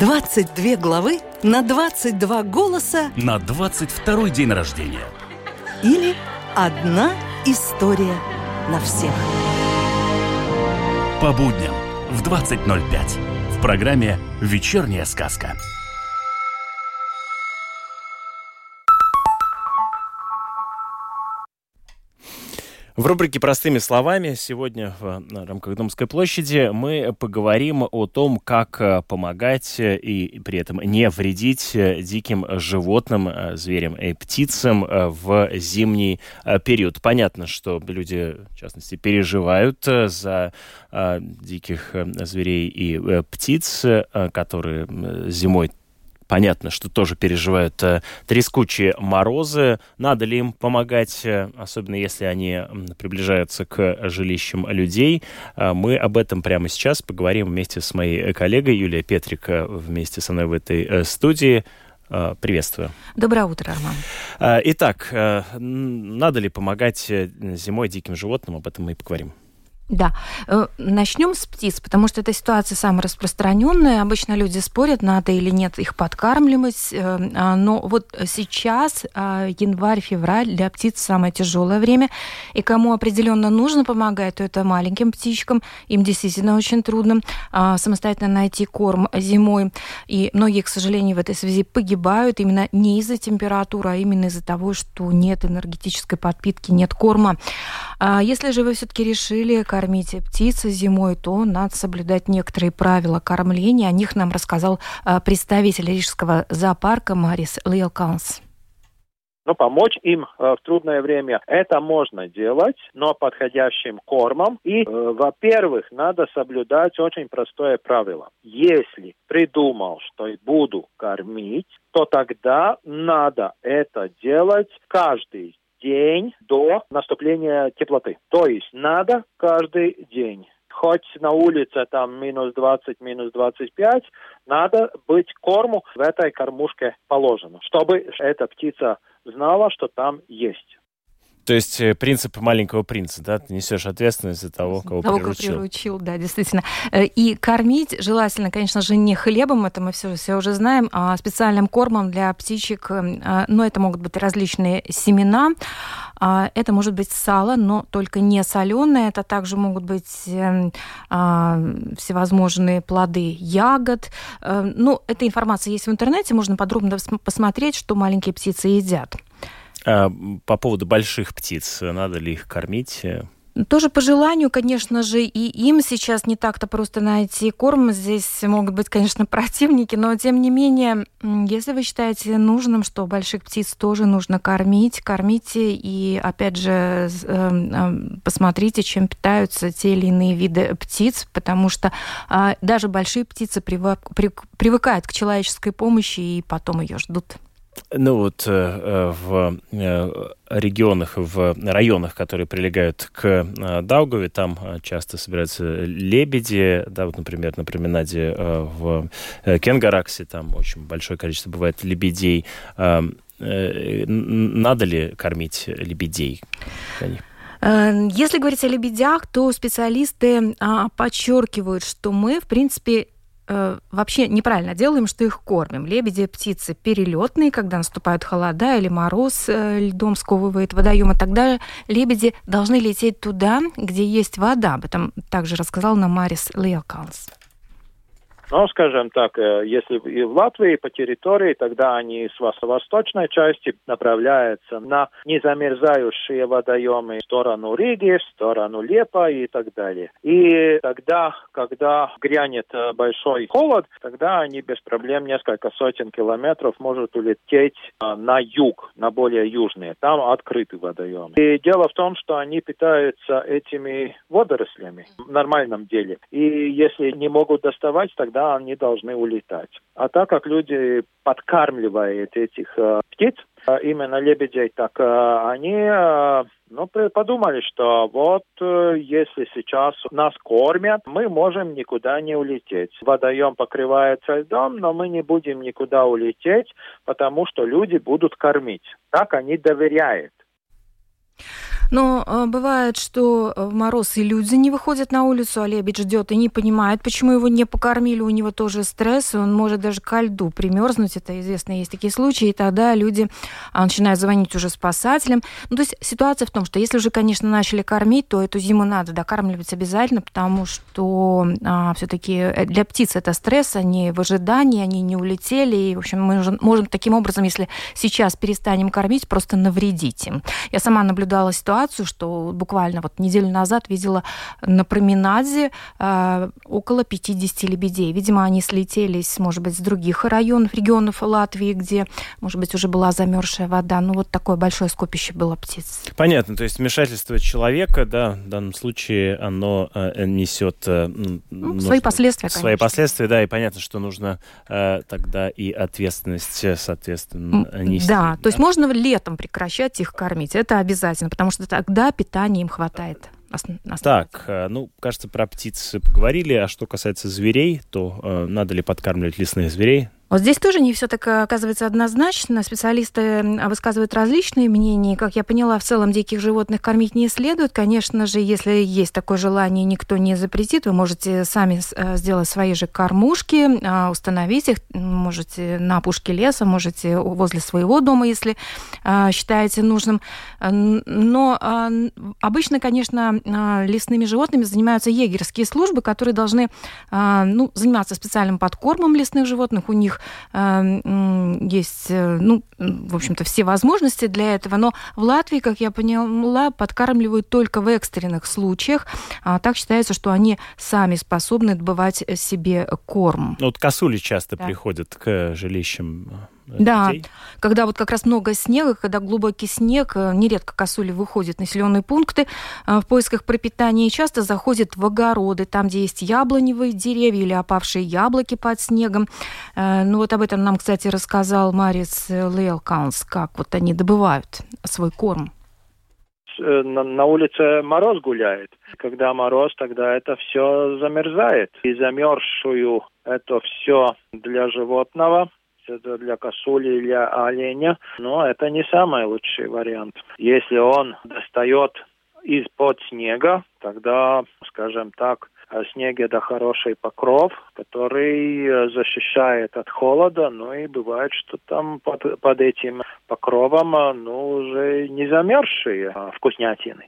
двадцать две главы на двадцать два голоса на двадцать второй день рождения. Или одна история на всех. По будням в двадцать ноль пять в программе «Вечерняя сказка». В рубрике «Простыми словами» сегодня в рамках Домской площади мы поговорим о том, как помогать и при этом не вредить диким животным, зверям и птицам в зимний период. Понятно, что люди, в частности, переживают за диких зверей и птиц, которые зимой, понятно, что тоже переживают э, трескучие морозы. Надо ли им помогать, э, особенно если они приближаются к жилищам людей? Э, мы об этом прямо сейчас поговорим вместе с моей коллегой Юлией Петрик, вместе со мной в этой э, студии. Э, приветствую. Доброе утро, Арман. Э, итак, э, надо ли помогать зимой диким животным? Об этом мы и поговорим. Да. Начнем с птиц, потому что эта ситуация самая распространенная. Обычно люди спорят, надо или нет их подкармливать. Но вот сейчас, январь-февраль, для птиц самое тяжелое время. И кому определенно нужно помогать, то это маленьким птичкам. Им действительно очень трудно самостоятельно найти корм зимой. И многие, к сожалению, в этой связи погибают именно не из-за температуры, а именно из-за того, что нет энергетической подпитки, нет корма. Если же вы все-таки решили кормить птицы зимой, то надо соблюдать некоторые правила кормления. О них нам рассказал представитель Рижского зоопарка Марис Лиелкалнс. Ну, помочь им э, в трудное время это можно делать, но подходящим кормом. И, э, во-первых, надо соблюдать очень простое правило. Если придумал, что буду кормить, то тогда надо это делать каждый день до наступления теплоты. То есть надо каждый день. Хоть на улице там минус двадцать, минус двадцать пять, надо быть корму в этой кормушке положено, чтобы эта птица знала, что там есть. То есть принцип маленького принца, да? Ты несешь ответственность за того, кого того, приручил. Кого приручил, да, действительно. И кормить желательно, конечно же, не хлебом, это мы все, все уже знаем, а специальным кормом для птичек. Но это могут быть различные семена. Это может быть сало, но только не соленое. Это также могут быть всевозможные плоды ягод. Ну, эта информация есть в интернете, можно подробно посмотреть, что маленькие птицы едят. По поводу больших птиц, надо ли их кормить? Тоже по желанию, конечно же, и им сейчас не так-то просто найти корм. Здесь могут быть, конечно, противники, но, тем не менее, если вы считаете нужным, что больших птиц тоже нужно кормить, кормите и, опять же, посмотрите, чем питаются те или иные виды птиц, потому что даже большие птицы привыкают к человеческой помощи и потом ее ждут. Ну вот э, в э, регионах, в районах, которые прилегают к э, Даугаве, там часто собираются лебеди, да, вот, например, на променаде э, в э, Кенгараксе, там очень большое количество бывает лебедей. Э, э, надо ли кормить лебедей? Если говорить о лебедях, то специалисты э, подчеркивают, что мы, в принципе, вообще неправильно делаем, что их кормим. Лебеди, птицы перелетные, когда наступают холода или мороз, льдом сковывает водоемы, тогда лебеди должны лететь туда, где есть вода. Об этом также рассказал нам Марис Лиелкалнс. Ну, скажем так, если и в Латвии по территории, тогда они с восточной части направляются на незамерзающие водоемы в сторону Риги, в сторону Лиепаи и так далее. И тогда, когда грянет большой холод, тогда они без проблем несколько сотен километров могут улететь на юг, на более южные. Там открыты водоемы. И дело в том, что они питаются этими водорослями в нормальном деле. И если не могут доставать, тогда Да, они должны улетать. А так как люди подкармливают этих э, птиц, именно лебедей, так э, они э, ну, подумали, что вот э, если сейчас нас кормят, мы можем никуда не улететь. Водоем покрывается льдом, но мы не будем никуда улететь, потому что люди будут кормить. Так они доверяют. Но бывает, что в мороз и люди не выходят на улицу, а лебедь ждет и не понимает, почему его не покормили. У него тоже стресс, и он может даже ко льду примерзнуть. Это известно, есть такие случаи. И тогда люди начинают звонить уже спасателям. Ну, то есть ситуация в том, что если уже, конечно, начали кормить, то эту зиму надо докармливать обязательно, потому что а, все-таки для птиц это стресс, они в ожидании, они не улетели. И, в общем, мы уже можем таким образом, если сейчас перестанем кормить, просто навредить им. Я сама наблюдала ситуацию, что буквально вот неделю назад видела на променаде э, около пятьдесят лебедей. Видимо, они слетелись, может быть, с других районов, регионов Латвии, где, может быть, уже была замерзшая вода. Ну, вот такое большое скопище было птиц. Понятно. То есть вмешательство человека, да, в данном случае оно э, несет... Э, ну, ну, свои последствия, конечно. Свои последствия, да, и понятно, что нужно э, тогда и ответственность, соответственно, нести. Да, да, то есть можно летом прекращать их кормить. Это обязательно, потому что тогда питания им хватает. Так, ну, кажется, про птиц поговорили, а что касается зверей, то э, надо ли подкармливать лесных зверей? Вот здесь тоже не все так оказывается однозначно. Специалисты высказывают различные мнения. Как я поняла, в целом диких животных кормить не следует. Конечно же, если есть такое желание, никто не запретит. Вы можете сами сделать свои же кормушки, установить их. Можете на опушке леса, можете возле своего дома, если считаете нужным. Но обычно, конечно, лесными животными занимаются егерские службы, которые должны, ну, заниматься специальным подкормом лесных животных. У них есть, ну, в общем-то, все возможности для этого, но в Латвии, как я поняла, подкармливают только в экстренных случаях. Так считается, что они сами способны добывать себе корм. Вот косули часто да. приходят к жилищам. Да, людей. Когда вот как раз много снега, когда глубокий снег, нередко косули выходят в населенные пункты в поисках пропитания и часто заходят в огороды, там, где есть яблоневые деревья или опавшие яблоки под снегом. Ну вот об этом нам, кстати, рассказал Марис Лиелкалнс, как вот они добывают свой корм. На улице мороз гуляет. Когда мороз, тогда это все замерзает. И замерзшую это все для животного, для косули, для оленя, но это не самый лучший вариант. Если он достает из-под снега, тогда, скажем так, снег – это хороший покров, который защищает от холода, но и бывает, что там под, под этим покровом, ну, уже не замерзшие вкуснятины.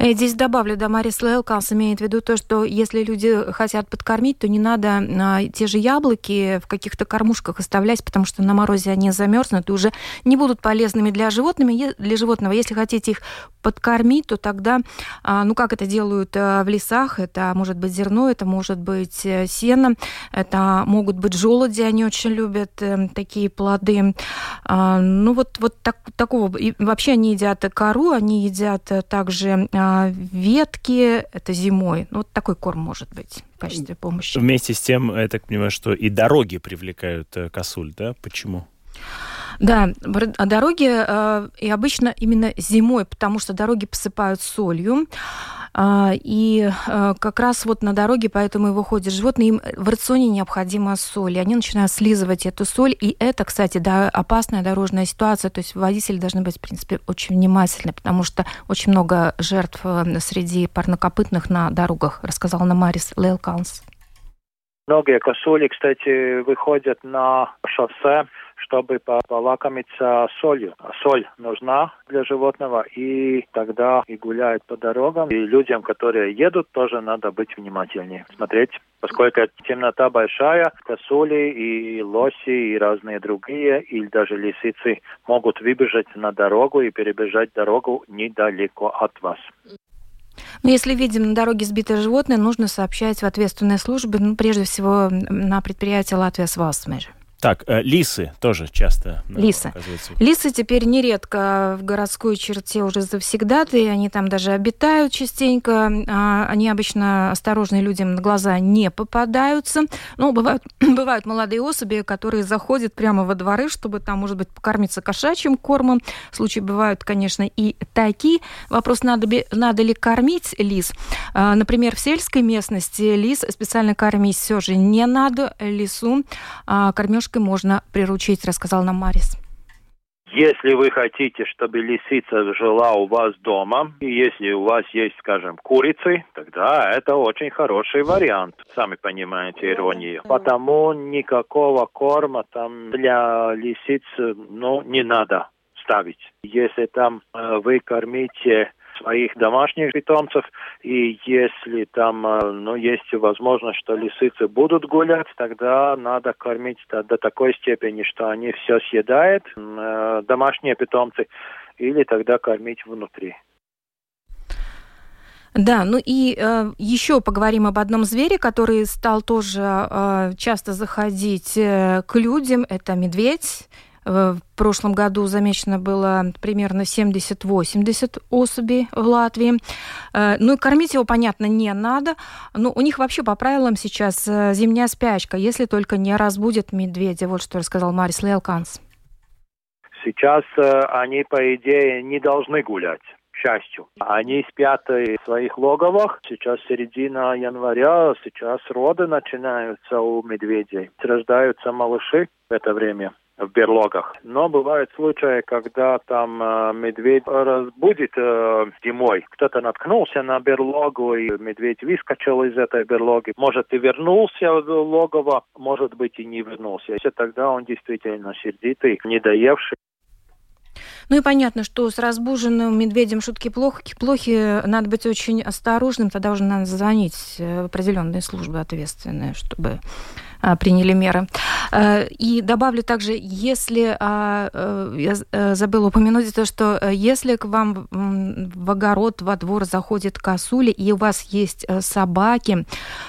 Я здесь добавлю, да, Марис Лиелкалнс имеет в виду то, что если люди хотят подкормить, то не надо а, те же яблоки в каких-то кормушках оставлять, потому что на морозе они замерзнут и уже не будут полезными для животными, для животного. Если хотите их подкормить, то тогда, а, ну, как это делают а, в лесах, это может быть зерно, это может быть сено, это могут быть желуди, они очень любят э, такие плоды. А, ну, вот, вот так, такого. И вообще они едят кору, они едят также ветки, это зимой. Ну, вот такой корм может быть в качестве помощи. Вместе с тем, я так понимаю, что и дороги привлекают косуль, да? Почему? Да, дороги, э, и обычно именно зимой, потому что дороги посыпают солью, э, и э, как раз вот на дороге поэтому и выходят животные, им в рационе необходима соль, и они начинают слизывать эту соль, и это, кстати, да, опасная дорожная ситуация, то есть водители должны быть, в принципе, очень внимательны, потому что очень много жертв среди парнокопытных на дорогах, рассказала нам Марис Лиелкалнс. Многие косули, кстати, выходят на шоссе, чтобы полакомиться солью. Соль нужна для животного, и тогда и гуляют по дорогам. И людям, которые едут, тоже надо быть внимательнее, смотреть. Поскольку темнота большая, косули и лоси, и разные другие, или даже лисицы могут выбежать на дорогу и перебежать дорогу недалеко от вас. Но если видим на дороге сбитое животное, нужно сообщать в ответственные службы, ну, прежде всего на предприятие «Латвия Свалсмежи». Так, э, лисы тоже часто. Лисы. Оказывается. Лисы теперь нередко в городской черте уже завсегдаты, они там даже обитают частенько. Они обычно осторожные людям на глаза не попадаются. Но бывают, бывают молодые особи, которые заходят прямо во дворы, чтобы там, может быть, покормиться кошачьим кормом. Случаи бывают, конечно, и такие. Вопрос, надо, надо ли кормить лис. Например, в сельской местности лис специально кормить все же не надо. Лису кормежка можно приручить, рассказал нам Марис. Если вы хотите, чтобы лисица жила у вас дома, и если у вас есть, скажем, курицы, тогда это очень хороший вариант. Сами понимаете иронию. Потому никакого корма там для лисиц, ну, не надо ставить. Если там э, вы кормите своих домашних питомцев, и если там, ну, есть возможность, что лисицы будут гулять, тогда надо кормить до такой степени, что они все съедают, домашние питомцы, или тогда кормить внутри. Да, ну и э, еще поговорим об одном звере, который стал тоже э, часто заходить э, к людям, это медведь. В прошлом году замечено было примерно семьдесят-восемьдесят особей в Латвии. Ну и кормить его, понятно, не надо. Но у них вообще по правилам сейчас зимняя спячка, если только не разбудят медведя. Вот что рассказал Марис Лиелкалнс. Сейчас они, по идее, не должны гулять. К счастью. Они спят в своих логовах. Сейчас середина января, сейчас роды начинаются у медведей. Рождаются малыши в это время в берлогах. Но бывают случаи, когда там э, медведь разбудит э, зимой. Кто-то наткнулся на берлогу, и медведь выскочил из этой берлоги. Может, и вернулся в логово, может быть, и не вернулся. Если тогда он действительно сердитый, недоевший. Ну и понятно, что с разбуженным медведем шутки плохи, плохи, надо быть очень осторожным, тогда уже надо звонить в определенные службы ответственные, чтобы а, приняли меры. А, и добавлю также, если, а, а, я забыла упомянуть то, что если к вам в огород, во двор заходит косуля, и у вас есть собаки,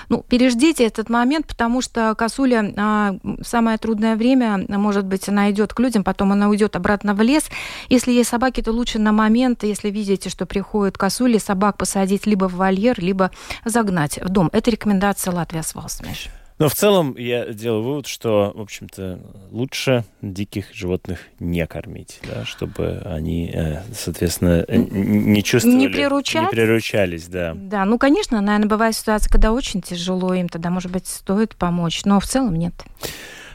ну, переждите этот момент, потому что косуля а, в самое трудное время, может быть, она идет к людям, потом она уйдет обратно в лес. Если есть собаки, то лучше на момент, если видите, что приходят косули, собак посадить либо в вольер, либо загнать в дом. Это рекомендация Латвийского Союза. Но в целом я делаю вывод, что, в общем-то, лучше диких животных не кормить, да, чтобы они, соответственно, не чувствовали, не, приручать. не приручались. Да. да, ну, конечно, наверное, бывает ситуация, когда очень тяжело им, тогда, может быть, стоит помочь, но в целом нет.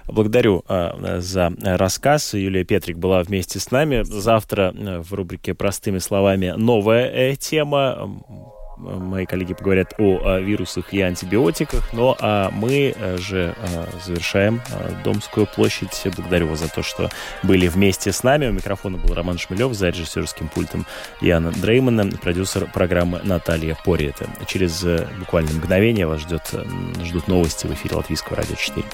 Благодарю э, за рассказ. Юлия Петрик была вместе с нами. Завтра в рубрике «Простыми словами» новая э, тема. Мои коллеги поговорят о, о вирусах и антибиотиках. Но а мы же э, завершаем Домскую площадь. Благодарю вас за то, что были вместе с нами. У микрофона был Роман Шмелев, за режиссерским пультом Яна Дреймана, продюсер программы Наталья Порьета. Через э, буквально мгновение вас ждет, ждут новости в эфире Латвийского радио четыре.